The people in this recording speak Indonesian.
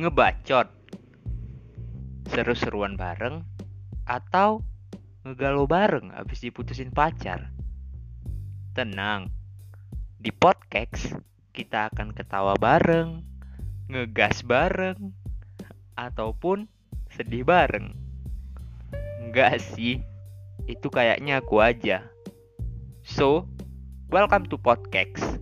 ngebacot, seru-seruan bareng, atau ngegalau bareng abis diputusin pacar. Tenang, di podcast kita akan ketawa bareng, ngegas bareng, ataupun sedih bareng. Enggak sih, itu kayaknya aku aja. So, welcome to podcast.